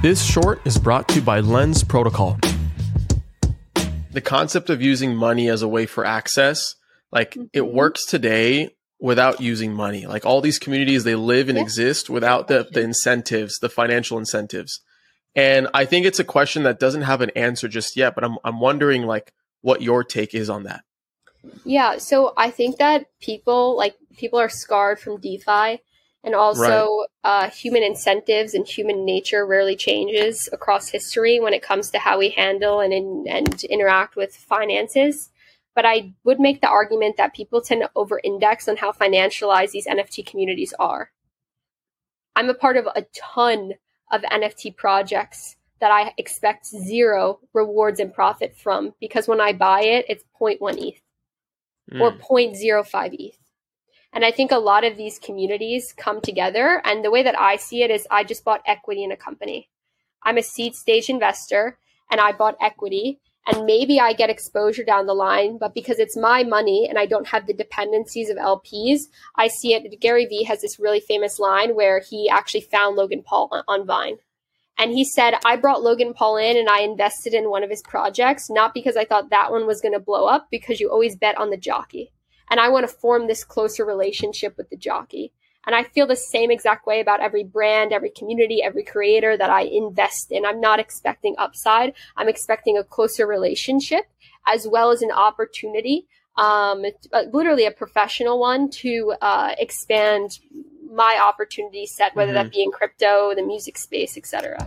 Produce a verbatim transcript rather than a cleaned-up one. This short is brought to you by Lens Protocol. The concept of using money as a way for access, like it works today without using money. Like all these communities, they live and yeah. exist without the, the incentives, the financial incentives. And I think it's a question that doesn't have an answer just yet, but I'm I'm wondering like what your take is on that. Yeah, so I think that people like people are scarred from DeFi. And also right. uh, human incentives and human nature rarely changes across history when it comes to how we handle and, in, and interact with finances. But I would make the argument that people tend to over-index on how financialized these N F T communities are. I'm a part of a ton of N F T projects that I expect zero rewards and profit from because when I buy it, it's zero point one E T H mm. or zero point zero five E T H. And I think a lot of these communities come together. And the way that I see it is I just bought equity in a company. I'm a seed stage investor and I bought equity and maybe I get exposure down the line, but because it's my money and I don't have the dependencies of L Ps, I see it. Gary Vee has this really famous line where he actually found Logan Paul on Vine. And he said, I brought Logan Paul in and I invested in one of his projects, not because I thought that one was going to blow up, because you always bet on the jockey. And I want to form this closer relationship with the jockey. And I feel the same exact way about every brand, every community, every creator that I invest in. I'm not expecting upside. I'm expecting a closer relationship as well as an opportunity, um, literally a professional one, to uh, expand my opportunity set, whether mm-hmm. that be in crypto, the music space, et cetera.